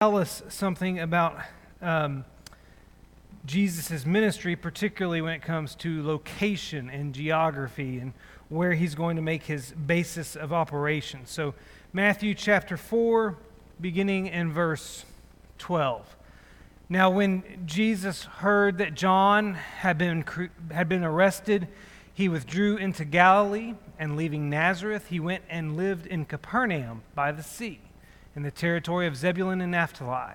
Tell us something about Jesus' ministry, particularly when it comes to location and geography and where he's going to make his basis of operation. So Matthew chapter 4, beginning in verse 12. Now when Jesus heard that John had been arrested, he withdrew into Galilee, and leaving Nazareth, he went and lived in Capernaum by the sea, in the territory of Zebulun and Naphtali,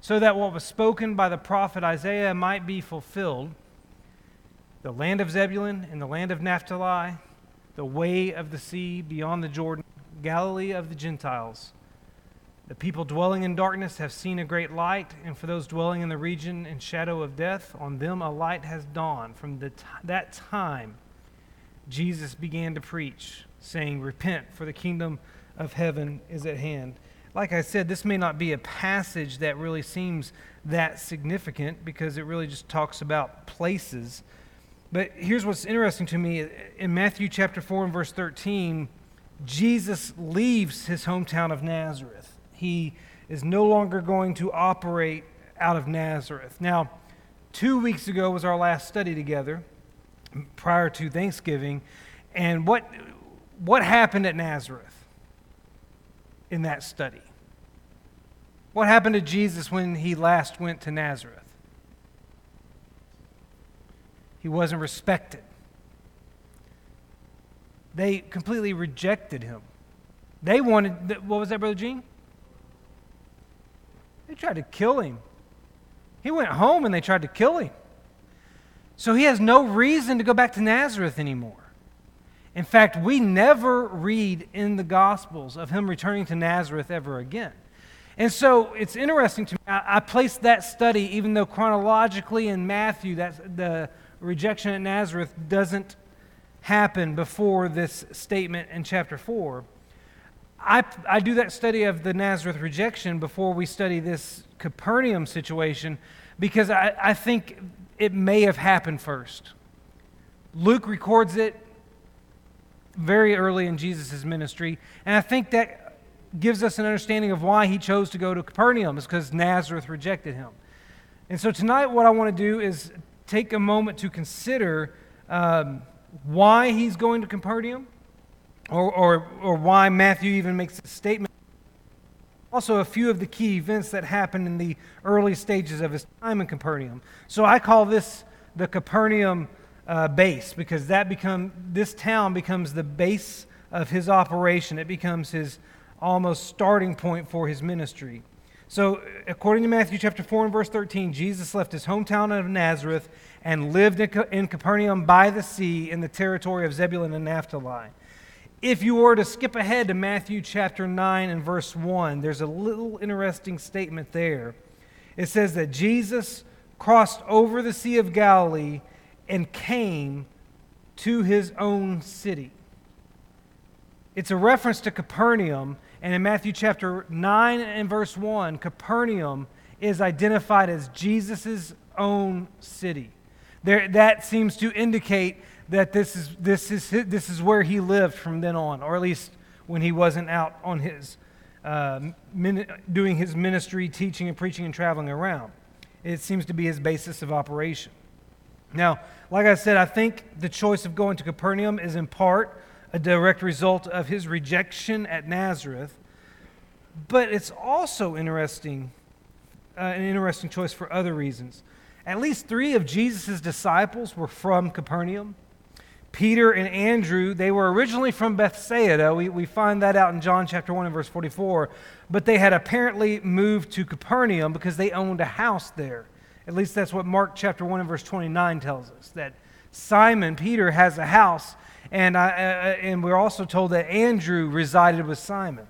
so that what was spoken by the prophet Isaiah might be fulfilled. The land of Zebulun and the land of Naphtali, the way of the sea beyond the Jordan, Galilee of the Gentiles. The people dwelling in darkness have seen a great light, and for those dwelling in the region and shadow of death, on them a light has dawned. From that time, Jesus began to preach, saying, "Repent, for the kingdom of heaven is at hand." Like I said, this may not be a passage that really seems that significant because it really just talks about places. But here's what's interesting to me. In Matthew chapter 4 and verse 13, Jesus leaves his hometown of Nazareth. He is no longer going to operate out of Nazareth. Now, 2 weeks ago was our last study together prior to Thanksgiving. And what happened at Nazareth? In that study, what happened to Jesus when he last went to Nazareth? He wasn't respected. They completely rejected him. They wanted, what was that, Brother Gene? They tried to kill him. He went home and they tried to kill him. So he has no reason to go back to Nazareth anymore. In fact, we never read in the Gospels of him returning to Nazareth ever again. And so it's interesting to me. I placed that study, even though chronologically in Matthew, that's the rejection at Nazareth doesn't happen before this statement in chapter 4. I do that study of the Nazareth rejection before we study this Capernaum situation because I think it may have happened first. Luke records it very early in Jesus' ministry. And I think that gives us an understanding of why he chose to go to Capernaum. It's because Nazareth rejected him. And so tonight what I want to do is take a moment to consider why he's going to Capernaum or why Matthew even makes this statement. Also a few of the key events that happened in the early stages of his time in Capernaum. So I call this the Capernaum base, because this town becomes the base of his operation. It becomes his almost starting point for his ministry. So according to Matthew chapter 4 and verse 13, Jesus left his hometown of Nazareth and lived in Capernaum by the sea in the territory of Zebulun and Naphtali. If you were to skip ahead to Matthew chapter 9 and verse 1, there's a little interesting statement there. It says that Jesus crossed over the Sea of Galilee and came to his own city. It's a reference to Capernaum, and in Matthew chapter 9 and verse 1, Capernaum is identified as Jesus' own city. There, that seems to indicate that this is where he lived from then on, or at least when he wasn't out on his doing his ministry, teaching and preaching and traveling around. It seems to be his basis of operation. Now, like I said, I think the choice of going to Capernaum is in part a direct result of his rejection at Nazareth, but it's also interesting, an interesting choice for other reasons. At least three of Jesus' disciples were from Capernaum. Peter and Andrew, they were originally from Bethsaida. We find that out in John chapter 1 and verse 44, but they had apparently moved to Capernaum because they owned a house there. At least that's what Mark chapter 1 and verse 29 tells us, that Simon, Peter, has a house, and we're also told that Andrew resided with Simon.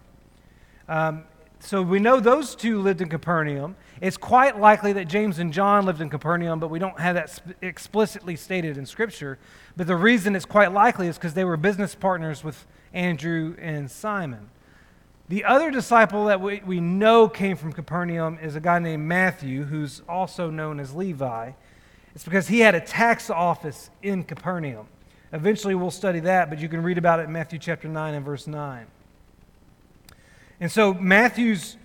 So we know those two lived in Capernaum. It's quite likely that James and John lived in Capernaum, but we don't have that explicitly stated in Scripture. But the reason it's quite likely is because they were business partners with Andrew and Simon. The other disciple that we know came from Capernaum is a guy named Matthew, who's also known as Levi. It's because he had a tax office in Capernaum. Eventually we'll study that, but you can read about it in Matthew chapter 9 and verse 9. And so Matthew's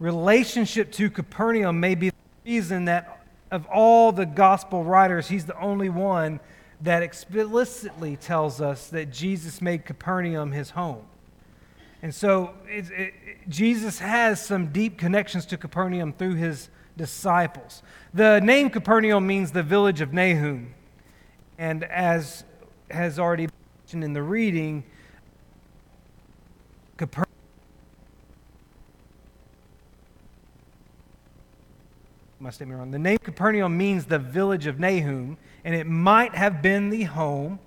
relationship to Capernaum may be the reason that of all the gospel writers, he's the only one that explicitly tells us that Jesus made Capernaum his home. And so Jesus has some deep connections to Capernaum through his disciples. The name Capernaum means the village of Nahum. And as has already been mentioned in the reading, Capernaum The name Capernaum means the village of Nahum, and it might have been the home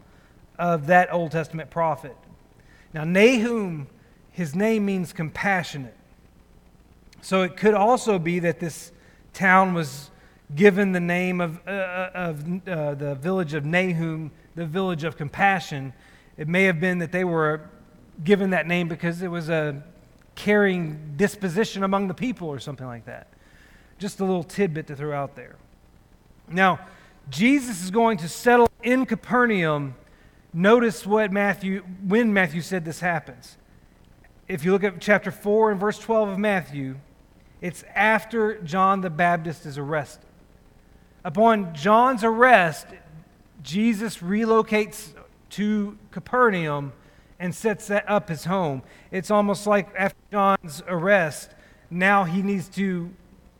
of that Old Testament prophet. Now, Nahum, his name means compassionate. So it could also be that this town was given the name of the village of Nahum, the village of compassion. It may have been that they were given that name because it was a caring disposition among the people or something like that. Just a little tidbit to throw out there. Now, Jesus is going to settle in Capernaum. Notice what when Matthew said this happens. If you look at chapter 4 and verse 12 of Matthew, it's after John the Baptist is arrested. Upon John's arrest, Jesus relocates to Capernaum and sets that up his home. It's almost like after John's arrest, now he needs to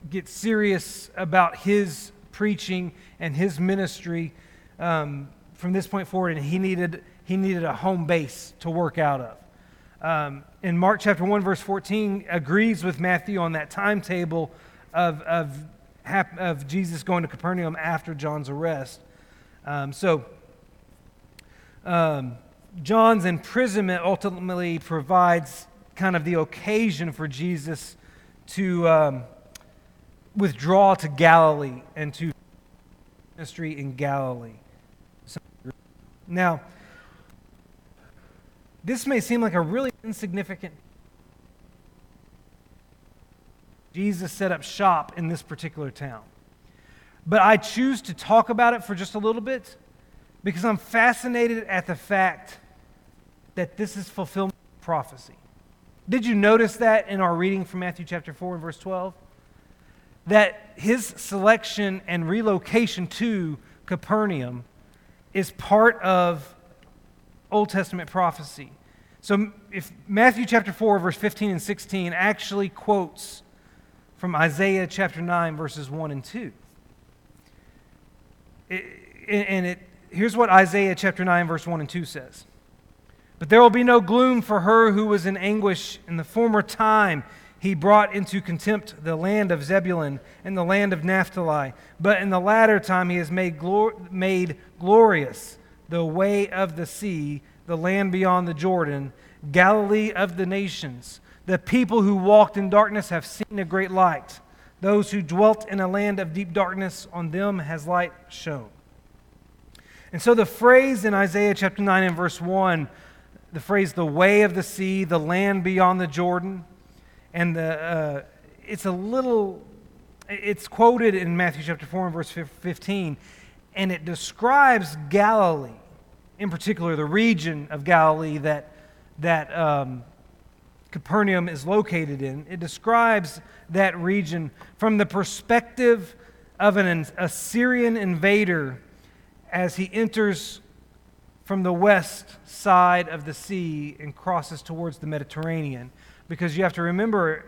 get serious about his preaching and his ministry from this point forward, and he needed a home base to work out of. In Mark chapter 1, verse 14, agrees with Matthew on that timetable of Jesus going to Capernaum after John's arrest. John's imprisonment ultimately provides kind of the occasion for Jesus to withdraw to Galilee and to ministry in Galilee. Now, this may seem like a really insignificant. Jesus set up shop in this particular town. But I choose to talk about it for just a little bit because I'm fascinated at the fact that this is fulfillment of prophecy. Did you notice that in our reading from Matthew chapter 4 and verse 12? That his selection and relocation to Capernaum is part of Old Testament prophecy. So if Matthew chapter 4, verse 15 and 16 actually quotes from Isaiah chapter 9, verses 1 and 2. Here's what Isaiah chapter 9, verse 1 and 2 says. But there will be no gloom for her who was in anguish in the former time. He brought into contempt the land of Zebulun and the land of Naphtali, but in the latter time he has made glorious the way of the sea, the land beyond the Jordan, Galilee of the nations. The people who walked in darkness have seen a great light. Those who dwelt in a land of deep darkness, on them has light shone. And so the phrase in Isaiah chapter 9 and verse 1, the phrase the way of the sea, the land beyond the Jordan, and it's quoted in Matthew chapter 4 and verse 15, and it describes Galilee, in particular the region of Galilee that Capernaum is located in. It describes that region from the perspective of an Assyrian invader as he enters from the west side of the sea and crosses towards the Mediterranean. Because you have to remember,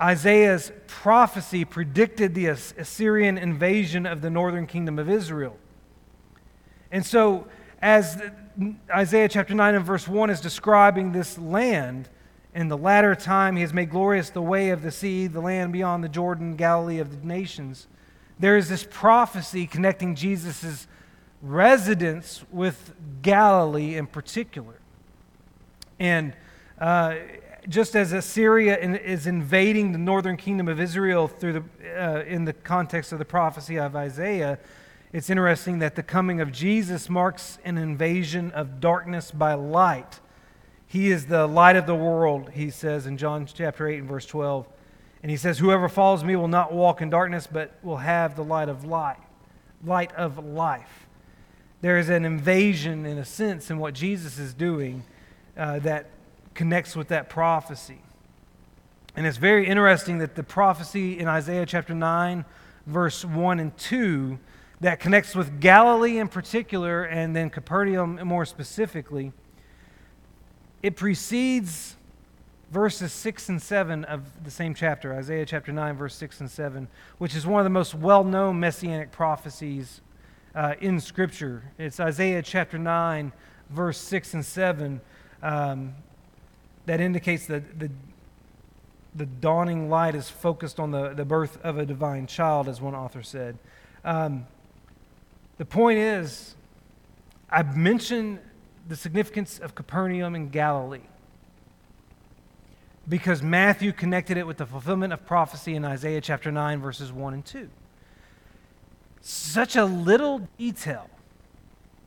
Isaiah's prophecy predicted the Assyrian invasion of the northern kingdom of Israel. And so, as Isaiah chapter 9 and verse 1 is describing this land, in the latter time he has made glorious the way of the sea, the land beyond the Jordan, Galilee of the nations, there is this prophecy connecting Jesus' residence with Galilee in particular. And just as Assyria is invading the northern kingdom of Israel through in the context of the prophecy of Isaiah, it's interesting that the coming of Jesus marks an invasion of darkness by light. He is the light of the world, he says in John chapter 8 and verse 12. And he says, whoever follows me will not walk in darkness, but will have the light of life. There is an invasion, in a sense, in what Jesus is doing that connects with that prophecy. And it's very interesting that the prophecy in Isaiah chapter 9, verse 1 and 2, that connects with Galilee in particular and then Capernaum more specifically, it precedes verses 6 and 7 of the same chapter, Isaiah chapter 9, verse 6 and 7, which is one of the most well-known messianic prophecies in Scripture. It's Isaiah chapter 9, verse 6 and 7, that indicates that the dawning light is focused on the birth of a divine child, as one author said. The point is, I've mentioned the significance of Capernaum and Galilee because Matthew connected it with the fulfillment of prophecy in Isaiah chapter 9, verses 1 and 2. Such a little detail,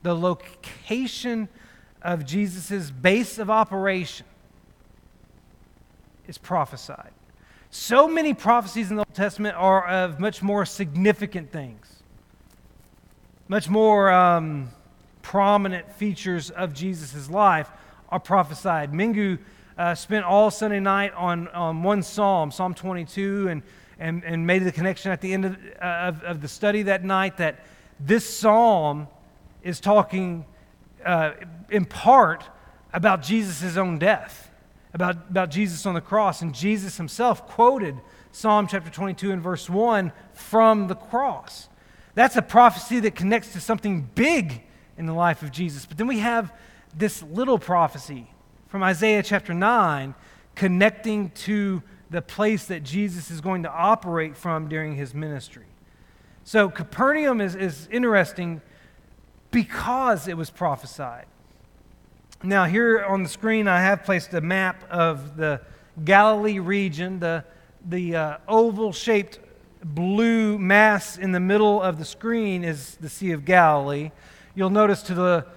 the location of Jesus' base of operation is prophesied. So many prophecies in the Old Testament are of much more significant things, much more prominent features of Jesus' life are prophesied. Mingu spent all Sunday night on one psalm, Psalm 22, and made the connection at the end of the study that night that this psalm is talking in part about Jesus' own death, about Jesus on the cross. And Jesus himself quoted Psalm chapter 22 and verse 1 from the cross. That's a prophecy that connects to something big in the life of Jesus. But then we have this little prophecy from Isaiah chapter 9 connecting to the place that Jesus is going to operate from during his ministry. So Capernaum is interesting because it was prophesied. Now, here on the screen, I have placed a map of the Galilee region, the oval-shaped blue mass in the middle of the screen is the Sea of Galilee. You'll notice to the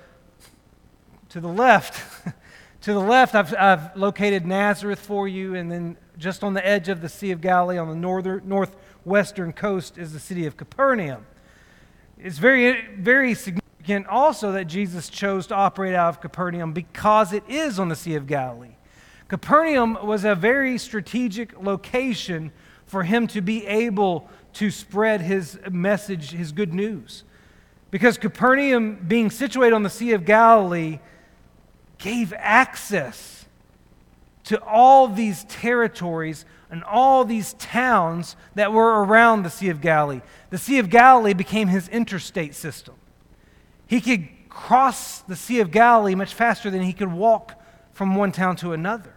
left, I've located Nazareth for you, and then just on the edge of the Sea of Galilee, on the northwestern coast, is the city of Capernaum. It's very, very significant. Again, also that Jesus chose to operate out of Capernaum because it is on the Sea of Galilee. Capernaum was a very strategic location for him to be able to spread his message, his good news. Because Capernaum, being situated on the Sea of Galilee, gave access to all these territories and all these towns that were around the Sea of Galilee. The Sea of Galilee became his interstate system. He could cross the Sea of Galilee much faster than he could walk from one town to another.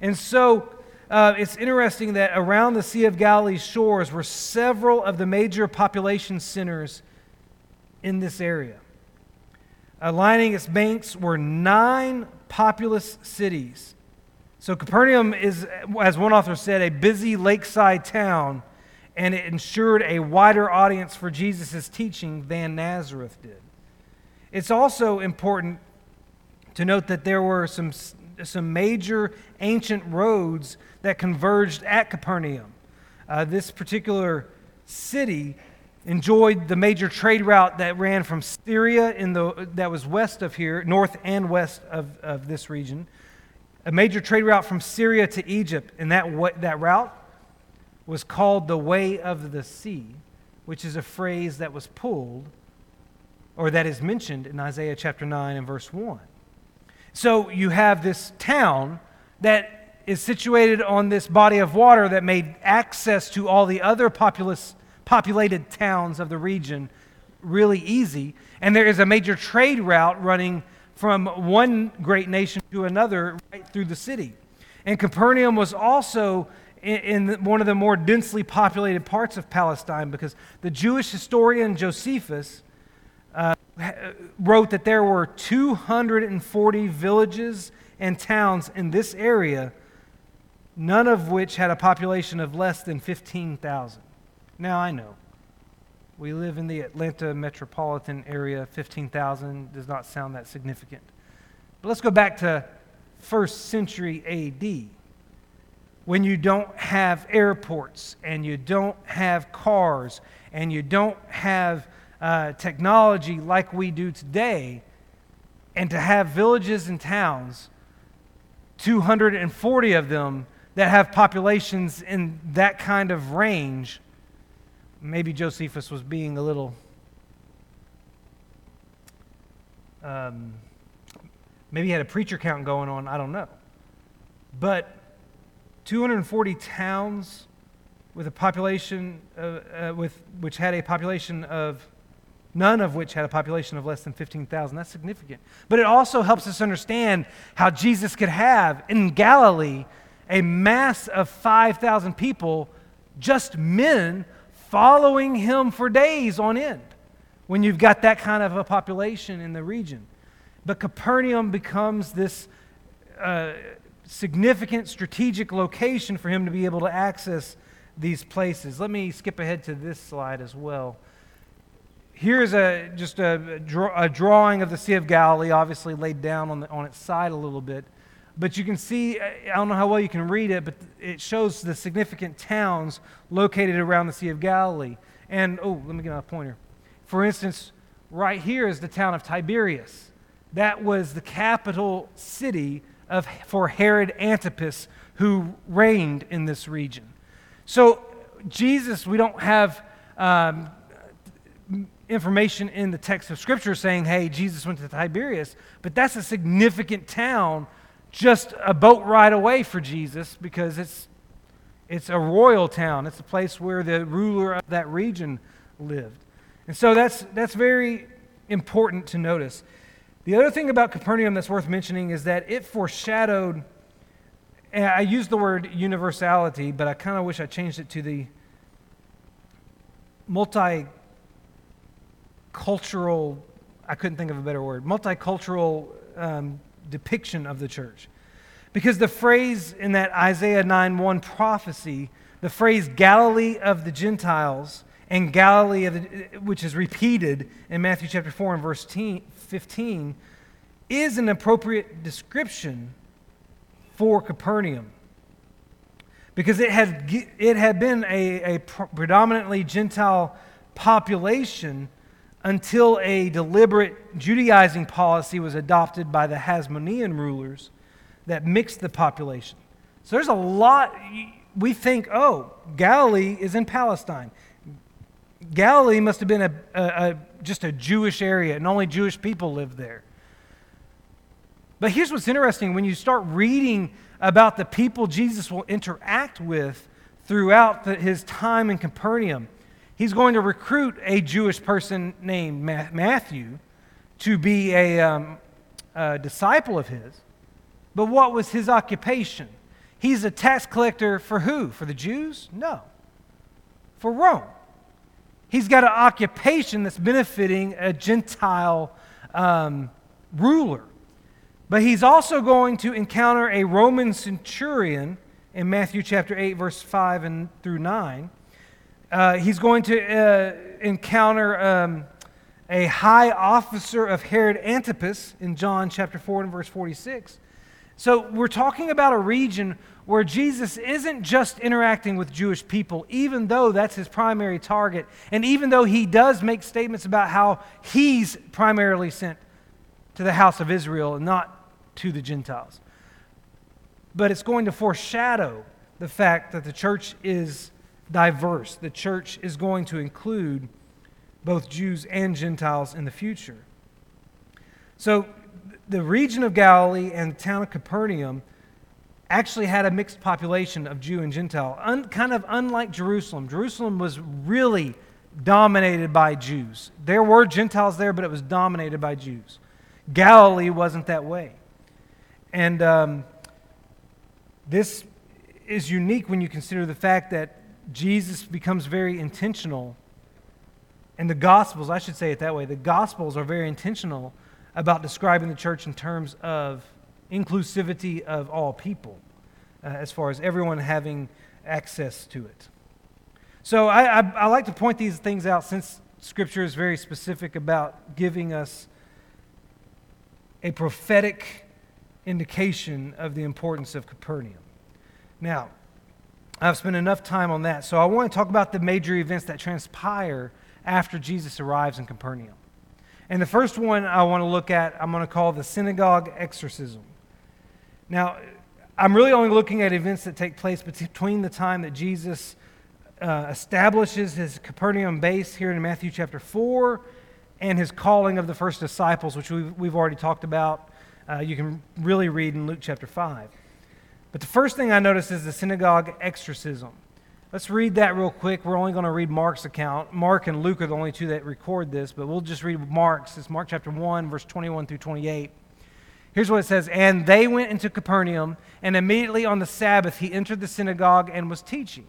And so it's interesting that around the Sea of Galilee shores were several of the major population centers in this area. Lining its banks were 9 populous cities. So Capernaum is, as one author said, a busy lakeside town, and it ensured a wider audience for Jesus' teaching than Nazareth did. It's also important to note that there were some major ancient roads that converged at Capernaum. This particular city enjoyed the major trade route that ran from Syria that was west of here, north and west of this region, a major trade route from Syria to Egypt, and that route was called the Way of the Sea, which is a phrase that was pulled or that is mentioned in Isaiah chapter 9 and verse 1. So you have this town that is situated on this body of water that made access to all the other populated towns of the region really easy. And there is a major trade route running from one great nation to another right through the city. And Capernaum was also in one of the more densely populated parts of Palestine because the Jewish historian Josephus wrote that there were 240 villages and towns in this area, none of which had a population of less than 15,000. Now, I know, we live in the Atlanta metropolitan area. 15,000 does not sound that significant. But let's go back to 1st century A.D., when you don't have airports and you don't have cars and you don't have technology like we do today, and to have villages and towns, 240 of them, that have populations in that kind of range, maybe Josephus was being a little, maybe he had a preacher count going on, I don't know. But 240 towns with a population which had a population of, none of which had a population of less than 15,000. That's significant. But it also helps us understand how Jesus could have, in Galilee, a mass of 5,000 people, just men, following him for days on end when you've got that kind of a population in the region. But Capernaum becomes this significant strategic location for him to be able to access these places. Let me skip ahead to this slide as well. Here's a drawing of the Sea of Galilee, obviously laid down on its side a little bit. But you can see, I don't know how well you can read it, but it shows the significant towns located around the Sea of Galilee. And, let me get my pointer. For instance, right here is the town of Tiberias. That was the capital city for Herod Antipas, who reigned in this region. So Jesus, we don't have information in the text of Scripture saying, hey, Jesus went to Tiberias, but that's a significant town just a boat ride away for Jesus, because it's a royal town. It's a place where the ruler of that region lived. And so that's very important to notice. The other thing about Capernaum that's worth mentioning is that it foreshadowed, and I use the word universality, but I kind of wish I changed it to the multicultural, I couldn't think of a better word, multicultural depiction of the church. Because the phrase in that Isaiah 9:1 prophecy, the phrase Galilee of the Gentiles and Galilee of the, which is repeated in Matthew chapter 4 and verse 15, is an appropriate description for Capernaum. Because it had been a predominantly Gentile population until a deliberate Judaizing policy was adopted by the Hasmonean rulers that mixed the population. So there's a lot, we think, Galilee is in Palestine. Galilee must have been just a Jewish area, and only Jewish people lived there. But here's what's interesting. When you start reading about the people Jesus will interact with throughout his time in Capernaum, he's going to recruit a Jewish person named Matthew to be a disciple of his. But what was his occupation? He's a tax collector for who? For the Jews? No. For Rome. He's got an occupation that's benefiting a Gentile ruler. But he's also going to encounter a Roman centurion in Matthew chapter 8, verse 5 and through 9. He's going to encounter a high officer of Herod Antipas in John chapter 4 and verse 46. So we're talking about a region where Jesus isn't just interacting with Jewish people, even though that's his primary target, and even though he does make statements about how he's primarily sent to the house of Israel and not to the Gentiles. But it's going to foreshadow the fact that the church is diverse. The church is going to include both Jews and Gentiles in the future. So the region of Galilee and the town of Capernaum actually had a mixed population of Jew and Gentile, kind of unlike Jerusalem. Jerusalem was really dominated by Jews. There were Gentiles there, but it was dominated by Jews. Galilee wasn't that way. And this is unique when you consider the fact that Jesus becomes very intentional, and the Gospels, I should say it that way, the Gospels are very intentional about describing the church in terms of inclusivity of all people, as far as everyone having access to it. So I like to point these things out, since Scripture is very specific about giving us a prophetic indication of the importance of Capernaum. Now, I've spent enough time on that, so I want to talk about the major events that transpire after Jesus arrives in Capernaum. And the first one I want to look at, I'm going to call the synagogue exorcism. Now, I'm really only looking at events that take place between the time that Jesus establishes his Capernaum base here in Matthew chapter 4 and his calling of the first disciples, which we've already talked about. You can really read in Luke chapter 5. But the first thing I notice is the synagogue exorcism. Let's read that real quick. We're only going to read Mark's account. Mark and Luke are the only two that record this, but we'll just read Mark's. It's Mark chapter 1, verse 21 through 28. Here's what it says. And they went into Capernaum, and immediately on the Sabbath he entered the synagogue and was teaching.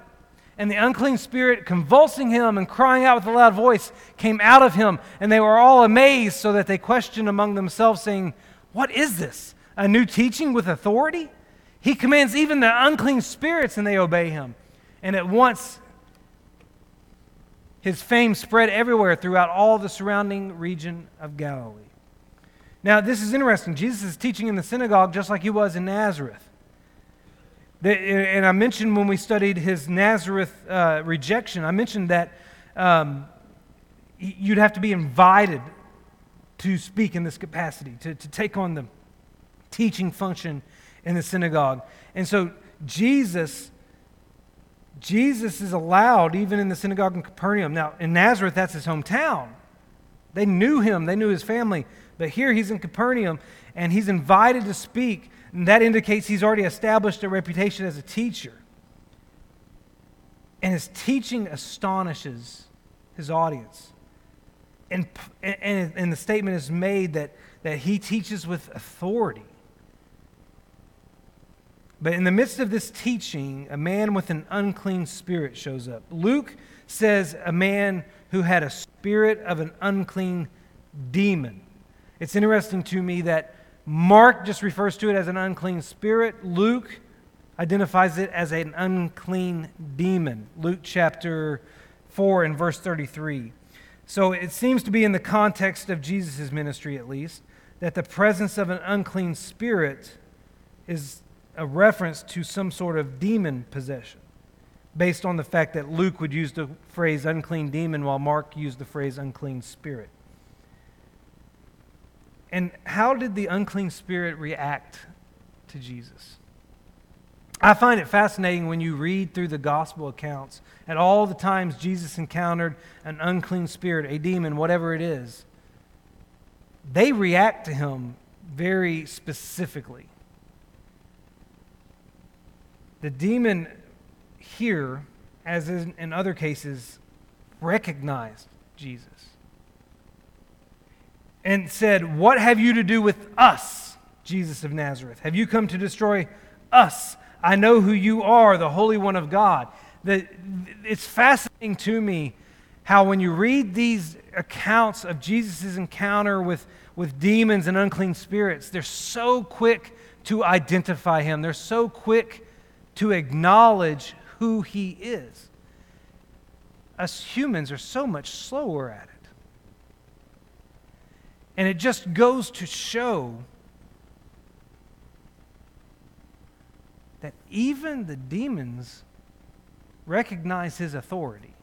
And the unclean spirit, convulsing him and crying out with a loud voice, came out of him. And they were all amazed, so that they questioned among themselves, saying, What is this? A new teaching with authority? He commands even the unclean spirits, and they obey him. And at once his fame spread everywhere throughout all the surrounding region of Galilee. Now, this is interesting. Jesus is teaching in the synagogue just like he was in Nazareth. And I mentioned when we studied his Nazareth rejection, I mentioned that you'd have to be invited to speak in this capacity, to take on the teaching function in the synagogue. And so Jesus is allowed even in the synagogue in Capernaum. Now, in Nazareth, that's his hometown. They knew him. They knew his family. But here he's in Capernaum, and he's invited to speak. And that indicates he's already established a reputation as a teacher. And his teaching astonishes his audience. And the statement is made that he teaches with authority. But in the midst of this teaching, a man with an unclean spirit shows up. Luke says a man who had a spirit of an unclean demon. It's interesting to me that Mark just refers to it as an unclean spirit. Luke identifies it as an unclean demon. Luke chapter 4 and verse 33. So it seems to be in the context of Jesus' ministry, at least, that the presence of an unclean spirit is a reference to some sort of demon possession, based on the fact that Luke would use the phrase unclean demon while Mark used the phrase unclean spirit. And how did the unclean spirit react to Jesus? I find it fascinating when you read through the gospel accounts at all the times Jesus encountered an unclean spirit, a demon, whatever it is. They react to him very specifically. The demon here, as in other cases, recognized Jesus and said, What have you to do with us, Jesus of Nazareth? Have you come to destroy us? I know who you are, the Holy One of God. It's fascinating to me how when you read these accounts of Jesus' encounter with demons and unclean spirits, they're so quick to identify him. They're so quick to acknowledge who he is. Us humans are so much slower at it. And it just goes to show that even the demons recognize his authority.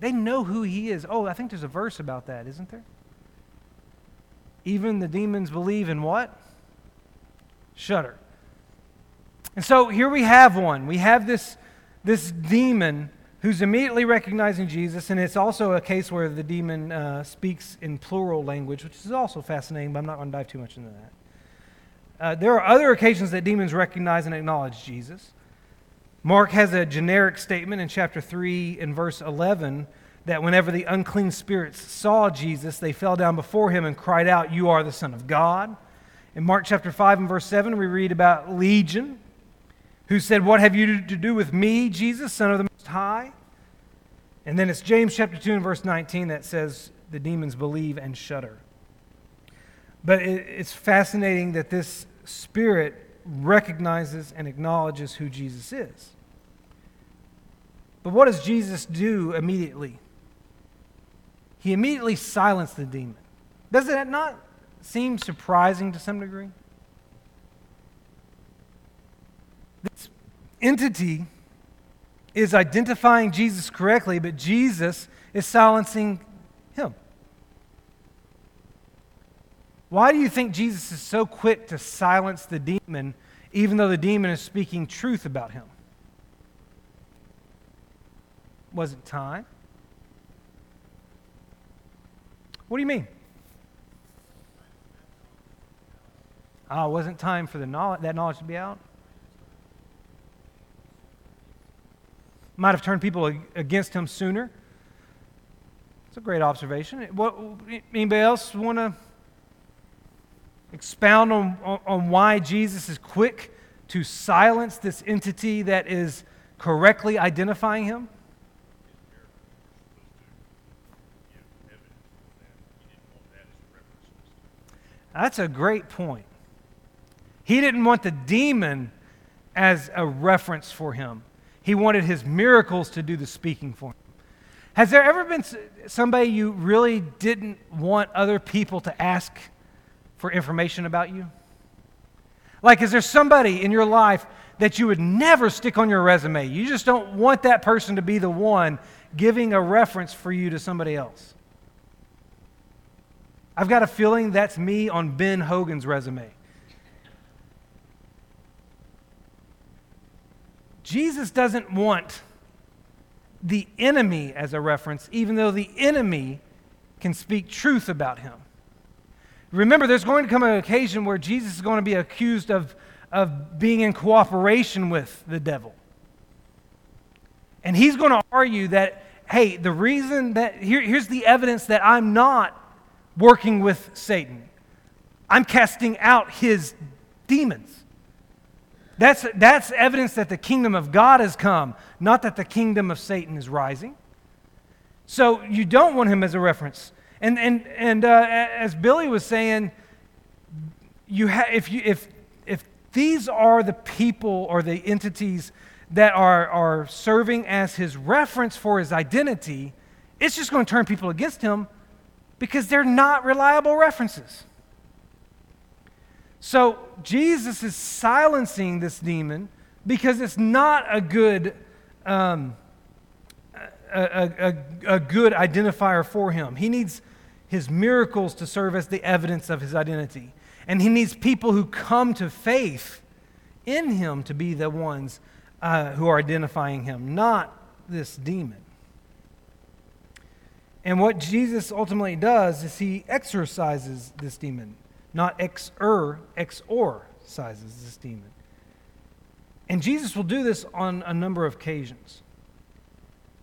They know who he is. Oh, I think there's a verse about that, isn't there? Even the demons believe in what? Shudder. And so here we have one. We have this demon who's immediately recognizing Jesus, and it's also a case where the demon speaks in plural language, which is also fascinating, but I'm not going to dive too much into that. There are other occasions that demons recognize and acknowledge Jesus. Mark has a generic statement in chapter 3 and verse 11 that whenever the unclean spirits saw Jesus, they fell down before him and cried out, You are the Son of God. In Mark chapter 5 and verse 7, we read about Legion, who said, What have you to do with me, Jesus, Son of the Most High? And then it's James chapter 2 and verse 19 that says the demons believe and shudder. But it's fascinating that this spirit recognizes and acknowledges who Jesus is. But what does Jesus do immediately? he immediately silenced the demon. Does it not seem surprising to some degree? This entity is identifying Jesus correctly, but Jesus is silencing him. Why do you think Jesus is so quick to silence the demon, even though the demon is speaking truth about him? Was it time? What do you mean? Ah, wasn't time for that knowledge to be out? Might have turned people against him sooner. It's a great observation. Anybody else want to expound on why Jesus is quick to silence this entity that is correctly identifying him? That's a great point. He didn't want the demon as a reference for him. He wanted his miracles to do the speaking for him. Has there ever been somebody you really didn't want other people to ask for information about you? Like, is there somebody in your life that you would never stick on your resume? You just don't want that person to be the one giving a reference for you to somebody else. I've got a feeling that's me on Ben Hogan's resume. Jesus doesn't want the enemy as a reference, even though the enemy can speak truth about him. Remember, there's going to come an occasion where Jesus is going to be accused of being in cooperation with the devil. And he's going to argue that, hey, the reason that, here's the evidence that I'm not working with Satan. I'm casting out his demons. That's evidence that the kingdom of God has come, not that the kingdom of Satan is rising. So you don't want him as a reference. And as Billy was saying, if these are the people or the entities that are serving as his reference for his identity, it's just going to turn people against him, because they're not reliable references. So Jesus is silencing this demon because it's not a good a good identifier for him. He needs his miracles to serve as the evidence of his identity. And he needs people who come to faith in him to be the ones who are identifying him, not this demon. And what Jesus ultimately does is he exorcises this demon, not exorcises this demon. And Jesus will do this on a number of occasions.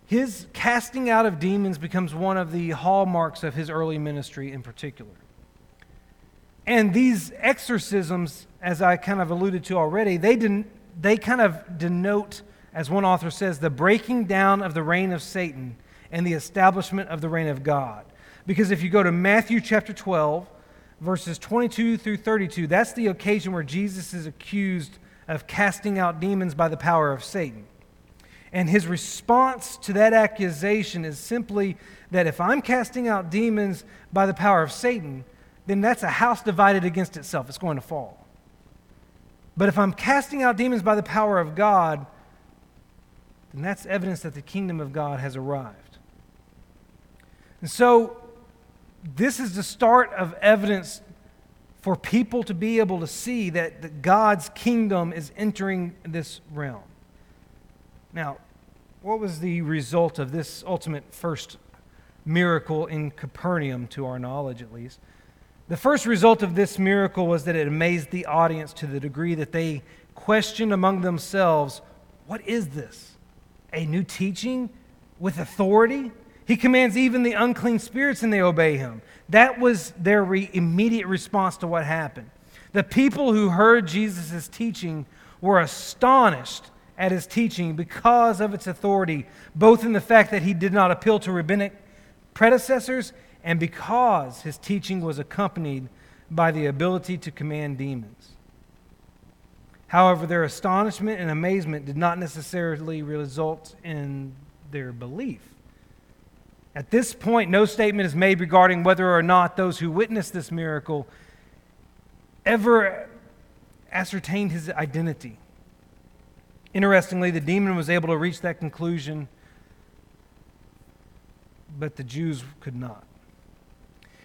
His casting out of demons becomes one of the hallmarks of his early ministry in particular. And these exorcisms, as I kind of alluded to already, they kind of denote, as one author says, the breaking down of the reign of Satan and the establishment of the reign of God. Because if you go to Matthew chapter 12, verses 22 through 32, that's the occasion where Jesus is accused of casting out demons by the power of Satan. And his response to that accusation is simply that if I'm casting out demons by the power of Satan, then that's a house divided against itself. It's going to fall. But if I'm casting out demons by the power of God, then that's evidence that the kingdom of God has arrived. And so this is the start of evidence for people to be able to see that God's kingdom is entering this realm. Now, what was the result of this ultimate first miracle in Capernaum, to our knowledge at least? The first result of this miracle was that it amazed the audience to the degree that they questioned among themselves, what is this? A new teaching with authority? He commands even the unclean spirits and they obey him. That was their immediate response to what happened. The people who heard Jesus' teaching were astonished at his teaching because of its authority, both in the fact that he did not appeal to rabbinic predecessors and because his teaching was accompanied by the ability to command demons. However, their astonishment and amazement did not necessarily result in their belief. At this point, no statement is made regarding whether or not those who witnessed this miracle ever ascertained his identity. Interestingly, the demon was able to reach that conclusion, but the Jews could not.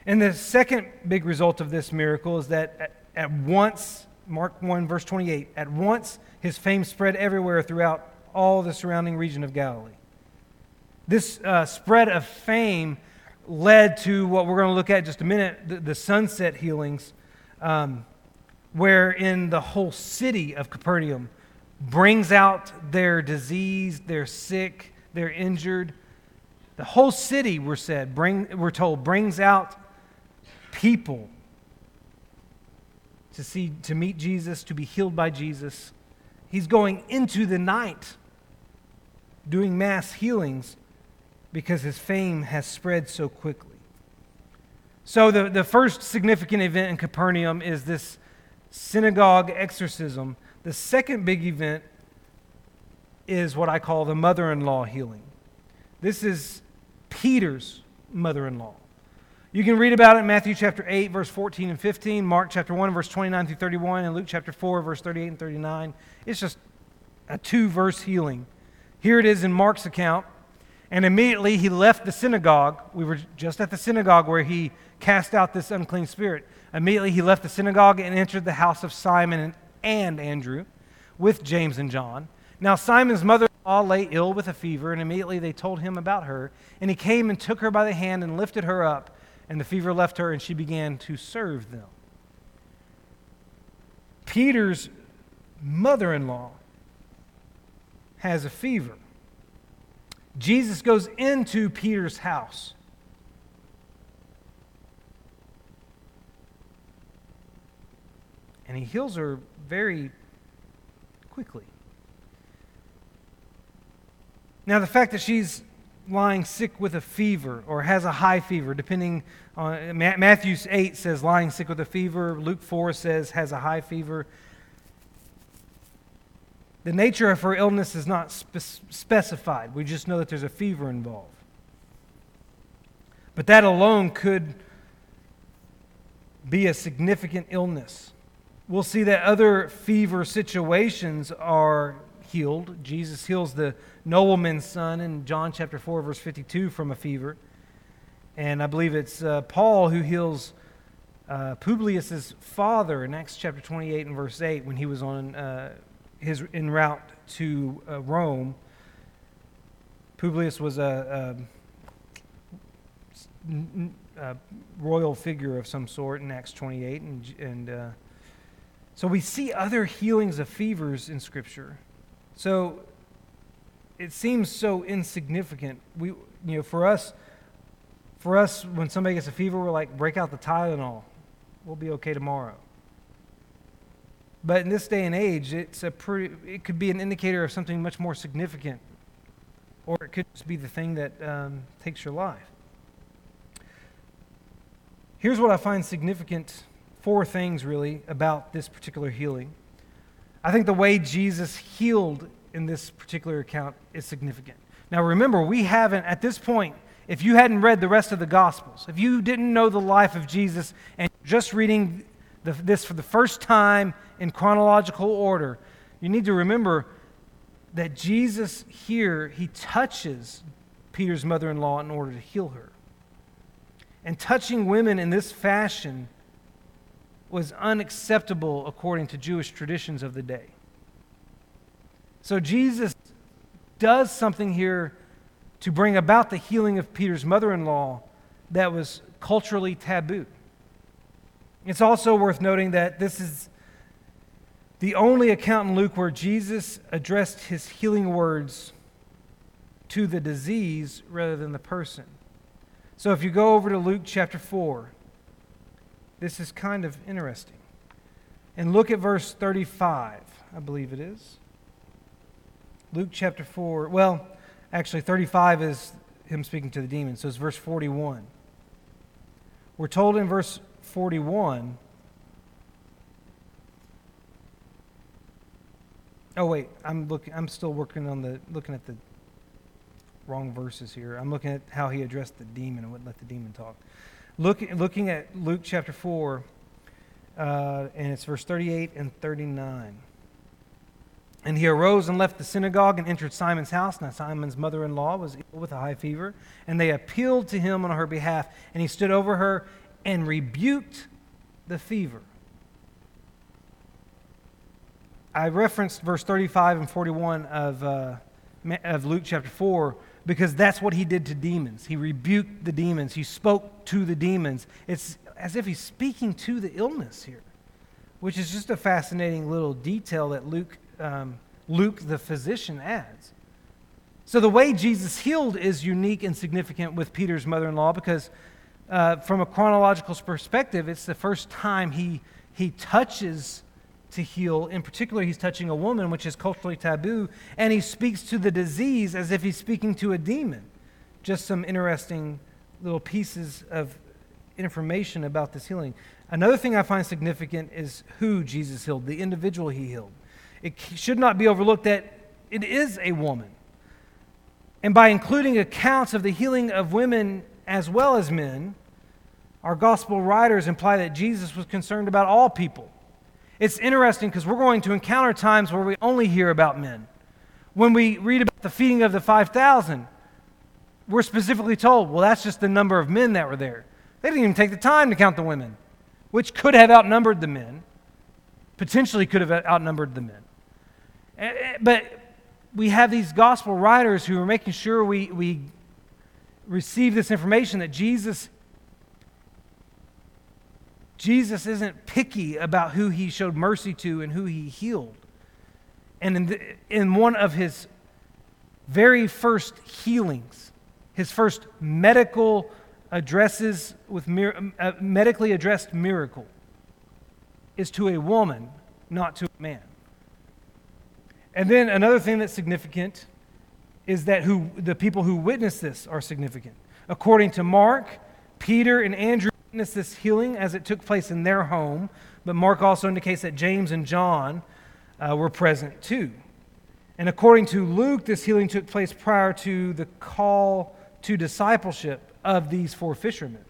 And the second big result of this miracle is that at once, Mark 1, verse 28, at once his fame spread everywhere throughout all the surrounding region of Galilee. This spread of fame led to what we're going to look at in just a minute, the sunset healings, wherein the whole city of Capernaum brings out their diseased, their sick, their injured. The whole city, we're told, brings out people to meet Jesus, to be healed by Jesus. He's going into the night doing mass healings because his fame has spread so quickly. So the first significant event in Capernaum is this synagogue exorcism. The second big event is what I call the mother-in-law healing. This is Peter's mother-in-law. You can read about it in Matthew chapter 8, verse 14 and 15, Mark chapter 1, verse 29 through 31, and Luke chapter 4, verse 38 and 39. It's just a two-verse healing. Here it is in Mark's account. And immediately he left the synagogue. We were just at the synagogue where he cast out this unclean spirit. Immediately he left the synagogue and entered the house of Simon and Andrew with James and John. Now Simon's mother-in-law lay ill with a fever, and immediately they told him about her. And he came and took her by the hand and lifted her up, and the fever left her, and she began to serve them. Peter's mother-in-law has a fever. Jesus goes into Peter's house. And he heals her very quickly. Now, the fact that she's lying sick with a fever or has a high fever, depending on Matthew 8 says lying sick with a fever, Luke 4 says has a high fever. The nature of her illness is not specified. We just know that there's a fever involved. But that alone could be a significant illness. We'll see that other fever situations are healed. Jesus heals the nobleman's son in John chapter 4, verse 52 from a fever. And I believe it's Paul who heals Publius' father in Acts chapter 28 and verse 8 when he was on his en route to Rome. Publius was a royal figure of some sort in Acts 28 and so we see other healings of fevers in Scripture. So it seems so insignificant. For us, when somebody gets a fever, we're like, break out the Tylenol. We'll be okay tomorrow. But in this day and age, it could be an indicator of something much more significant, or it could just be the thing that takes your life. Here's what I find significant. Four things, really, about this particular healing. I think the way Jesus healed in this particular account is significant. Now, remember, we haven't, at this point, if you hadn't read the rest of the Gospels, if you didn't know the life of Jesus and just reading this for the first time in chronological order, you need to remember that Jesus here, he touches Peter's mother-in-law in order to heal her. And touching women in this fashion was unacceptable according to Jewish traditions of the day. So Jesus does something here to bring about the healing of Peter's mother-in-law that was culturally taboo. It's also worth noting that this is the only account in Luke where Jesus addressed his healing words to the disease rather than the person. So if you go over to Luke chapter 4, this is kind of interesting. And look at verse 35, I believe it is. Luke chapter 4, well, actually 35 is him speaking to the demon, so it's verse 41. We're told in verse 41, I'm still looking at the wrong verses here. I'm looking at how he addressed the demon and wouldn't let the demon talk. Looking at Luke chapter 4, and it's verse 38 and 39. And he arose and left the synagogue and entered Simon's house. Now Simon's mother-in-law was ill with a high fever, and they appealed to him on her behalf. And he stood over her and rebuked the fever. I referenced verse 35 and 41 of Luke chapter 4 because that's what he did to demons. He rebuked the demons. He spoke to the demons. It's as if he's speaking to the illness here, which is just a fascinating little detail that Luke the physician adds. So the way Jesus healed is unique and significant with Peter's mother-in-law because from a chronological perspective, it's the first time he touches to heal. In particular, he's touching a woman, which is culturally taboo, and he speaks to the disease as if he's speaking to a demon. Just some interesting little pieces of information about this healing. Another thing I find significant is who Jesus healed, the individual he healed. It should not be overlooked that it is a woman. And by including accounts of the healing of women as well as men, our gospel writers imply that Jesus was concerned about all people. It's interesting because we're going to encounter times where we only hear about men. When we read about the feeding of the 5,000, we're specifically told, well, that's just the number of men that were there. They didn't even take the time to count the women, which could have outnumbered the men. Potentially could have outnumbered the men. But we have these gospel writers who are making sure we receive this information that Jesus isn't picky about who he showed mercy to and who he healed. And in one of his very first healings, his first medical addresses with medically addressed miracle is to a woman, not to a man. And then another thing that's significant is that the people who witnessed this are significant. According to Mark, Peter and Andrew witnessed this healing as it took place in their home, but Mark also indicates that James and John were present too. And according to Luke, this healing took place prior to the call to discipleship of these four fishermen.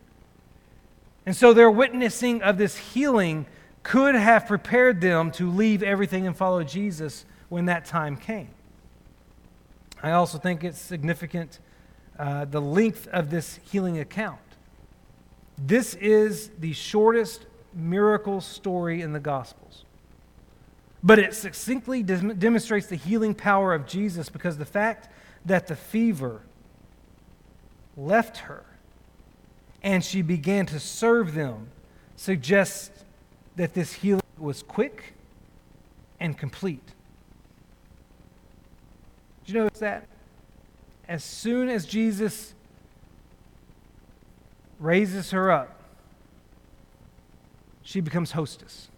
And so their witnessing of this healing could have prepared them to leave everything and follow Jesus when that time came. I also think it's significant the length of this healing account. This is the shortest miracle story in the Gospels. But it succinctly demonstrates the healing power of Jesus because the fact that the fever left her and she began to serve them suggests that this healing was quick and complete. Did you notice that? As soon as Jesus raises her up, she becomes hostess.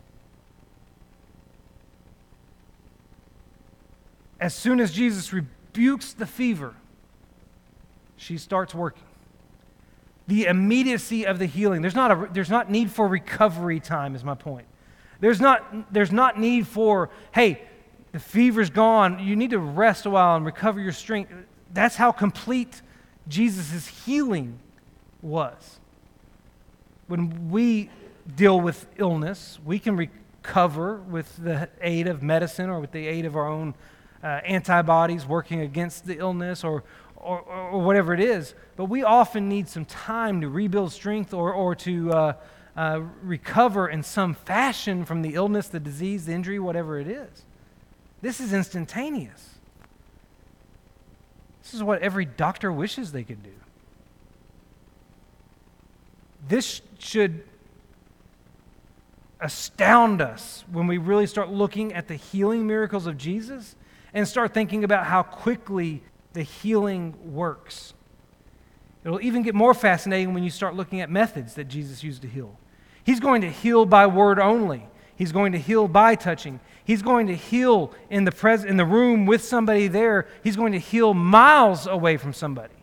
As soon as Jesus rebukes the fever, she starts working. The immediacy of the healing. There's not need for recovery time, is my point. There's not need for, hey, the fever's gone. You need to rest a while and recover your strength. That's how complete Jesus' healing was. When we deal with illness, we can recover with the aid of medicine or with the aid of our own antibodies working against the illness or whatever it is. But we often need some time to rebuild strength or to recover in some fashion from the illness, the disease, the injury, whatever it is. This is instantaneous. This is what every doctor wishes they could do. This should astound us when we really start looking at the healing miracles of Jesus and start thinking about how quickly the healing works. It'll even get more fascinating when you start looking at methods that Jesus used to heal. He's going to heal by word only. He's going to heal by touching. He's going to heal in the room with somebody there. He's going to heal miles away from somebody.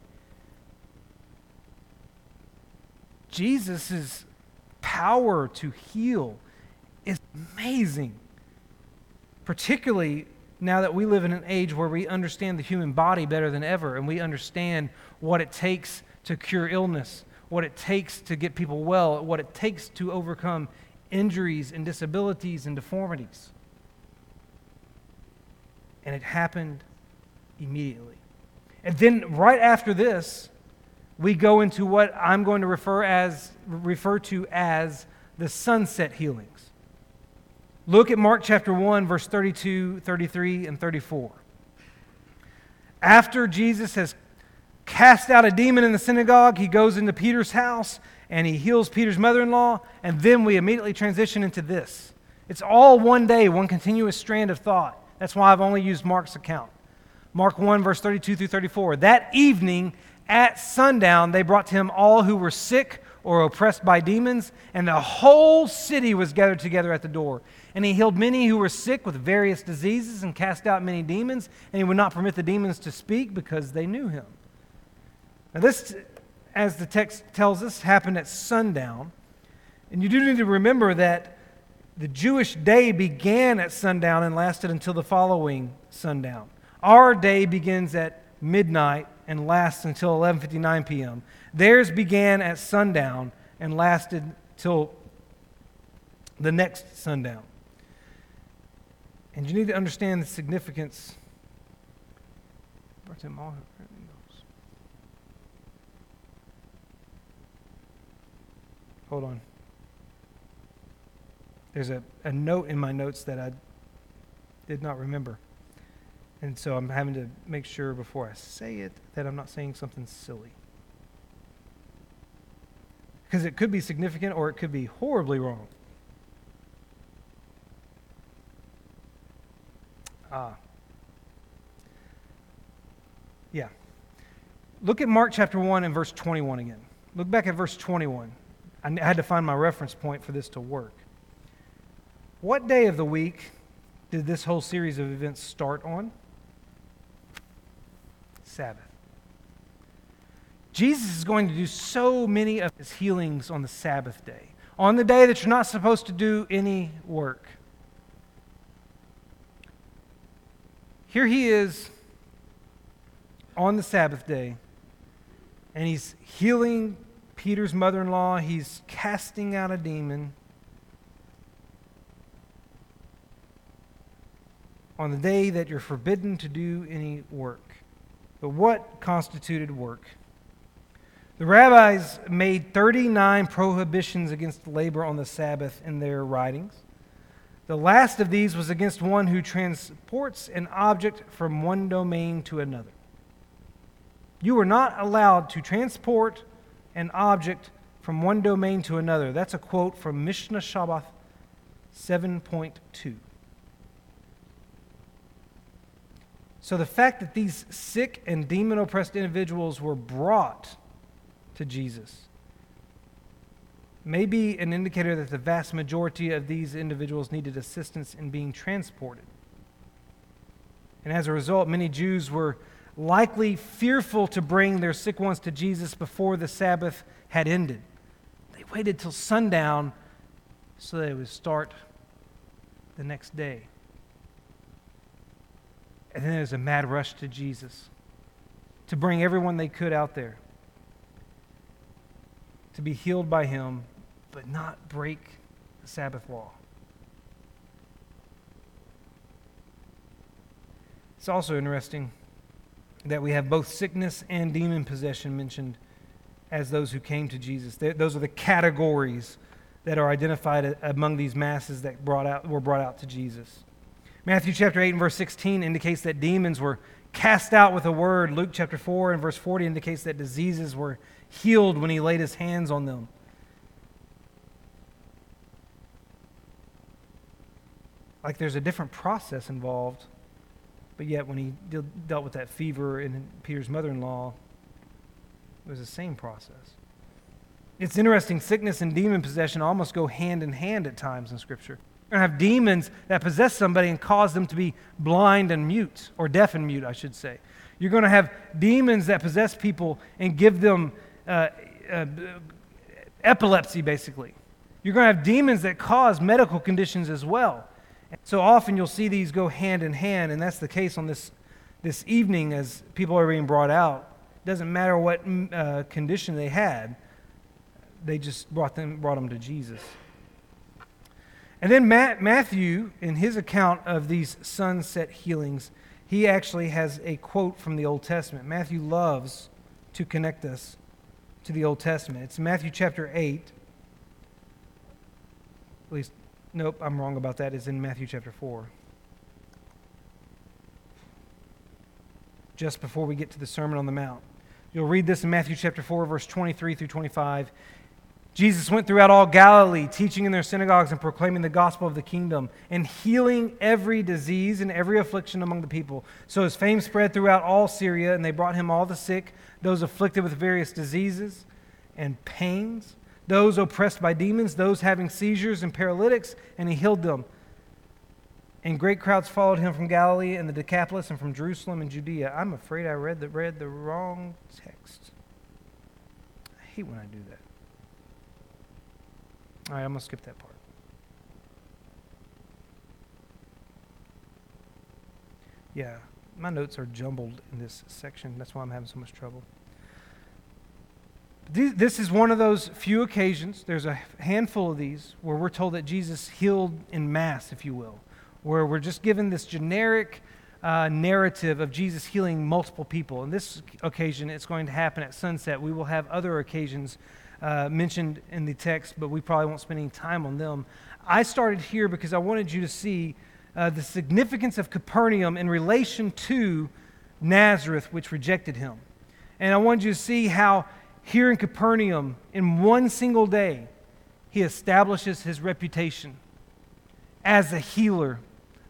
Jesus' power to heal is amazing, particularly now that we live in an age where we understand the human body better than ever, and we understand what it takes to cure illness, what it takes to get people well, what it takes to overcome injuries and disabilities and deformities. And it happened immediately. And then right after this, we go into what I'm going to refer to as the sunset healings. Look at Mark chapter 1, verse 32, 33, and 34. After Jesus has cast out a demon in the synagogue, he goes into Peter's house and he heals Peter's mother-in-law, and then we immediately transition into this. It's all one day, one continuous strand of thought. That's why I've only used Mark's account. Mark 1, verse 32 through 34. That evening at sundown, they brought to him all who were sick or oppressed by demons, and the whole city was gathered together at the door. And he healed many who were sick with various diseases and cast out many demons, and he would not permit the demons to speak because they knew him. Now this, as the text tells us, happened at sundown. And you do need to remember that the Jewish day began at sundown and lasted until the following sundown. Our day begins at midnight and lasts until 11:59 p.m. Theirs began at sundown and lasted till the next sundown. And you need to understand the significance. Hold on. There's a note in my notes that I did not remember. And so I'm having to make sure before I say it that I'm not saying something silly. Because it could be significant or it could be horribly wrong. Yeah. Look at Mark chapter 1 and verse 21 again. Look back at verse 21. I had to find my reference point for this to work. What day of the week did this whole series of events start on? Sabbath. Jesus is going to do so many of his healings on the Sabbath day, on the day that you're not supposed to do any work. Here he is on the Sabbath day, and he's healing Peter's mother-in-law. He's casting out a demon. On the day that you're forbidden to do any work. But what constituted work? The rabbis made 39 prohibitions against labor on the Sabbath in their writings. The last of these was against one who transports an object from one domain to another. You are not allowed to transport an object from one domain to another. That's a quote from Mishnah Shabbat 7.2. So the fact that these sick and demon-oppressed individuals were brought to Jesus may be an indicator that the vast majority of these individuals needed assistance in being transported. And as a result, many Jews were likely fearful to bring their sick ones to Jesus before the Sabbath had ended. They waited till sundown so they would start the next day. And then there was a mad rush to Jesus to bring everyone they could out there to be healed by him, but not break the Sabbath law. It's also interesting that we have both sickness and demon possession mentioned as those who came to Jesus. Those are the categories that are identified among these masses that were brought out to Jesus. Matthew chapter 8 and verse 16 indicates that demons were cast out with a word. Luke chapter 4 and verse 40 indicates that diseases were healed when he laid his hands on them. Like there's a different process involved, but yet when he dealt with that fever in Peter's mother-in-law, it was the same process. It's interesting, sickness and demon possession almost go hand in hand at times in Scripture. You're going to have demons that possess somebody and cause them to be blind and mute, or deaf and mute, I should say. You're going to have demons that possess people and give them epilepsy, basically. You're going to have demons that cause medical conditions as well. So often you'll see these go hand in hand, and that's the case on this evening as people are being brought out. It doesn't matter what condition they had. They just brought them to Jesus. And then Matthew, in his account of these sunset healings, he actually has a quote from the Old Testament. Matthew loves to connect us to the Old Testament. It's Matthew chapter 8. At least, nope, I'm wrong about that. It's in Matthew chapter 4. Just before we get to the Sermon on the Mount. You'll read this in Matthew chapter 4, verse 23 through 25. Jesus went throughout all Galilee, teaching in their synagogues and proclaiming the gospel of the kingdom and healing every disease and every affliction among the people. So his fame spread throughout all Syria, and they brought him all the sick, those afflicted with various diseases and pains, those oppressed by demons, those having seizures and paralytics, and he healed them. And great crowds followed him from Galilee and the Decapolis and from Jerusalem and Judea. I'm afraid I read the wrong text. I hate when I do that. All right, I'm going to skip that part. Yeah, my notes are jumbled in this section. That's why I'm having so much trouble. This is one of those few occasions, there's a handful of these, where we're told that Jesus healed in mass, if you will, where we're just given this generic narrative of Jesus healing multiple people. On this occasion, it's going to happen at sunset. We will have other occasions mentioned in the text, but we probably won't spend any time on them. I started here because I wanted you to see the significance of Capernaum in relation to Nazareth, which rejected him. And I wanted you to see how here in Capernaum, in one single day, he establishes his reputation as a healer,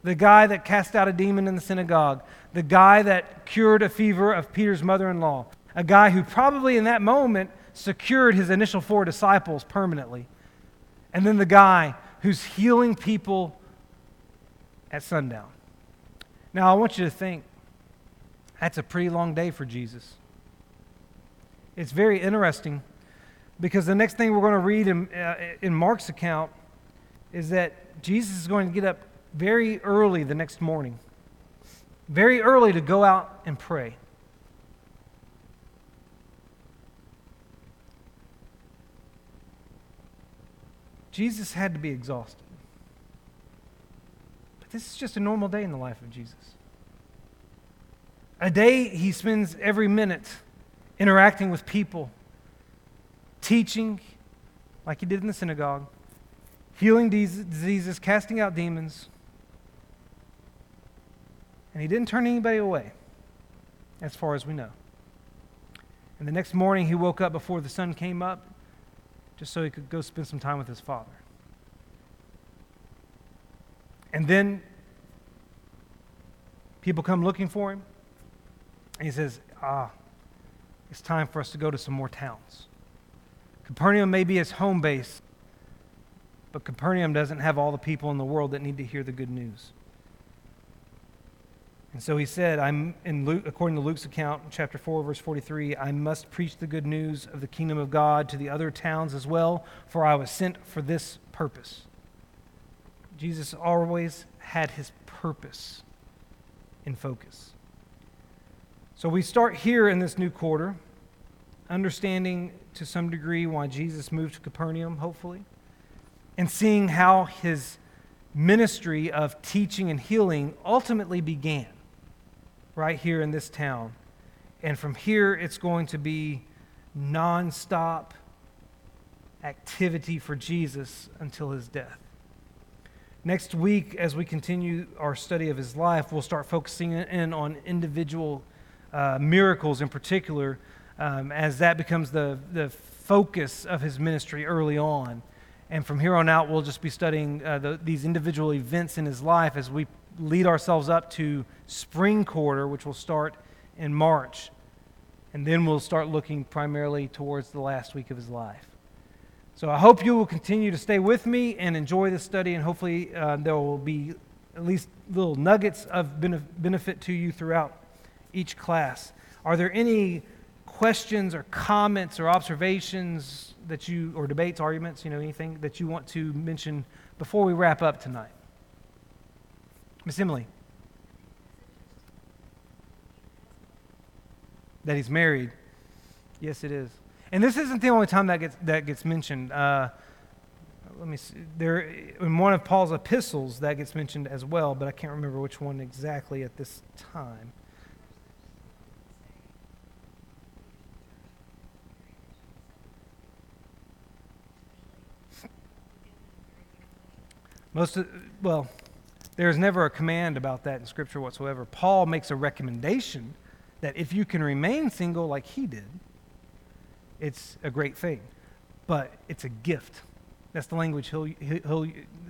the guy that cast out a demon in the synagogue, the guy that cured a fever of Peter's mother-in-law, a guy who probably in that moment secured his initial 4 disciples permanently. And then the guy who's healing people at sundown. Now, I want you to think, that's a pretty long day for Jesus. It's very interesting because the next thing we're going to read in Mark's account is that Jesus is going to get up very early the next morning, very early to go out and pray. Jesus had to be exhausted. But this is just a normal day in the life of Jesus. A day he spends every minute interacting with people, teaching like he did in the synagogue, healing diseases, casting out demons. And he didn't turn anybody away, as far as we know. And the next morning he woke up before the sun came up, just so he could go spend some time with his Father. And then people come looking for him, and he says, it's time for us to go to some more towns. Capernaum may be his home base, but Capernaum doesn't have all the people in the world that need to hear the good news. And so he said, according to Luke's account, chapter 4, verse 43, I must preach the good news of the kingdom of God to the other towns as well, for I was sent for this purpose. Jesus always had his purpose in focus. So we start here in this new quarter, understanding to some degree why Jesus moved to Capernaum, hopefully, and seeing how his ministry of teaching and healing ultimately began. Right here in this town. And from here, it's going to be nonstop activity for Jesus until his death. Next week, as we continue our study of his life, we'll start focusing in on individual miracles in particular, as that becomes the focus of his ministry early on. And from here on out, we'll just be studying these individual events in his life as we lead ourselves up to spring quarter, which will start in March. And then we'll start looking primarily towards the last week of his life. So I hope you will continue to stay with me and enjoy this study, and hopefully there will be at least little nuggets of benefit to you throughout each class. Are there any questions or comments or observations that you, or debates, arguments, anything that you want to mention before we wrap up tonight? Miss Emily. That he's married. Yes, it is. And this isn't the only time that gets mentioned. Let me see. There, in one of Paul's epistles, that gets mentioned as well, but I can't remember which one exactly at this time. There's never a command about that in Scripture whatsoever. Paul makes a recommendation that if you can remain single like he did, it's a great thing, but it's a gift. That's the language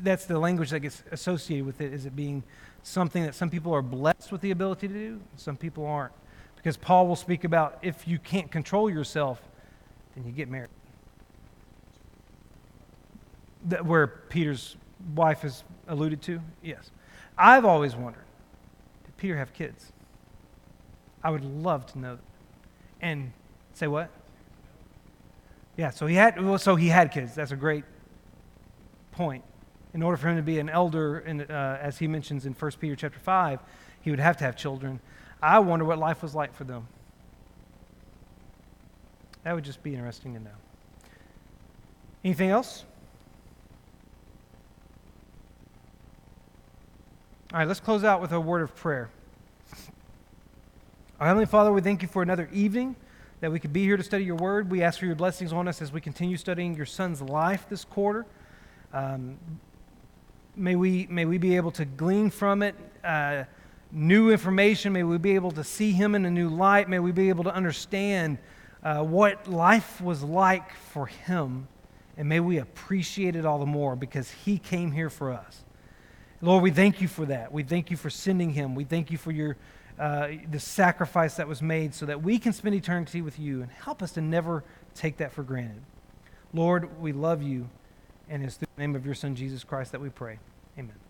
that's the language that gets associated with it, is it being something that some people are blessed with the ability to do, some people aren't. Because Paul will speak about if you can't control yourself, then you get married. That where Peter's wife is alluded to? Yes. I've always wondered, did Peter have kids? I would love to know that. And say what? Yeah, so he had kids. That's a great point. In order for him to be an elder, as he mentions in 1 Peter chapter 5, he would have to have children. I wonder what life was like for them. That would just be interesting to know. Anything else? All right, let's close out with a word of prayer. Our Heavenly Father, we thank you for another evening that we could be here to study your word. We ask for your blessings on us as we continue studying your son's life this quarter. May we be able to glean from it new information. May we be able to see him in a new light. May we be able to understand what life was like for him. And may we appreciate it all the more because he came here for us. Lord, we thank you for that. We thank you for sending him. We thank you for your the sacrifice that was made so that we can spend eternity with you, and help us to never take that for granted. Lord, we love you, and it's through the name of your Son, Jesus Christ, that we pray. Amen.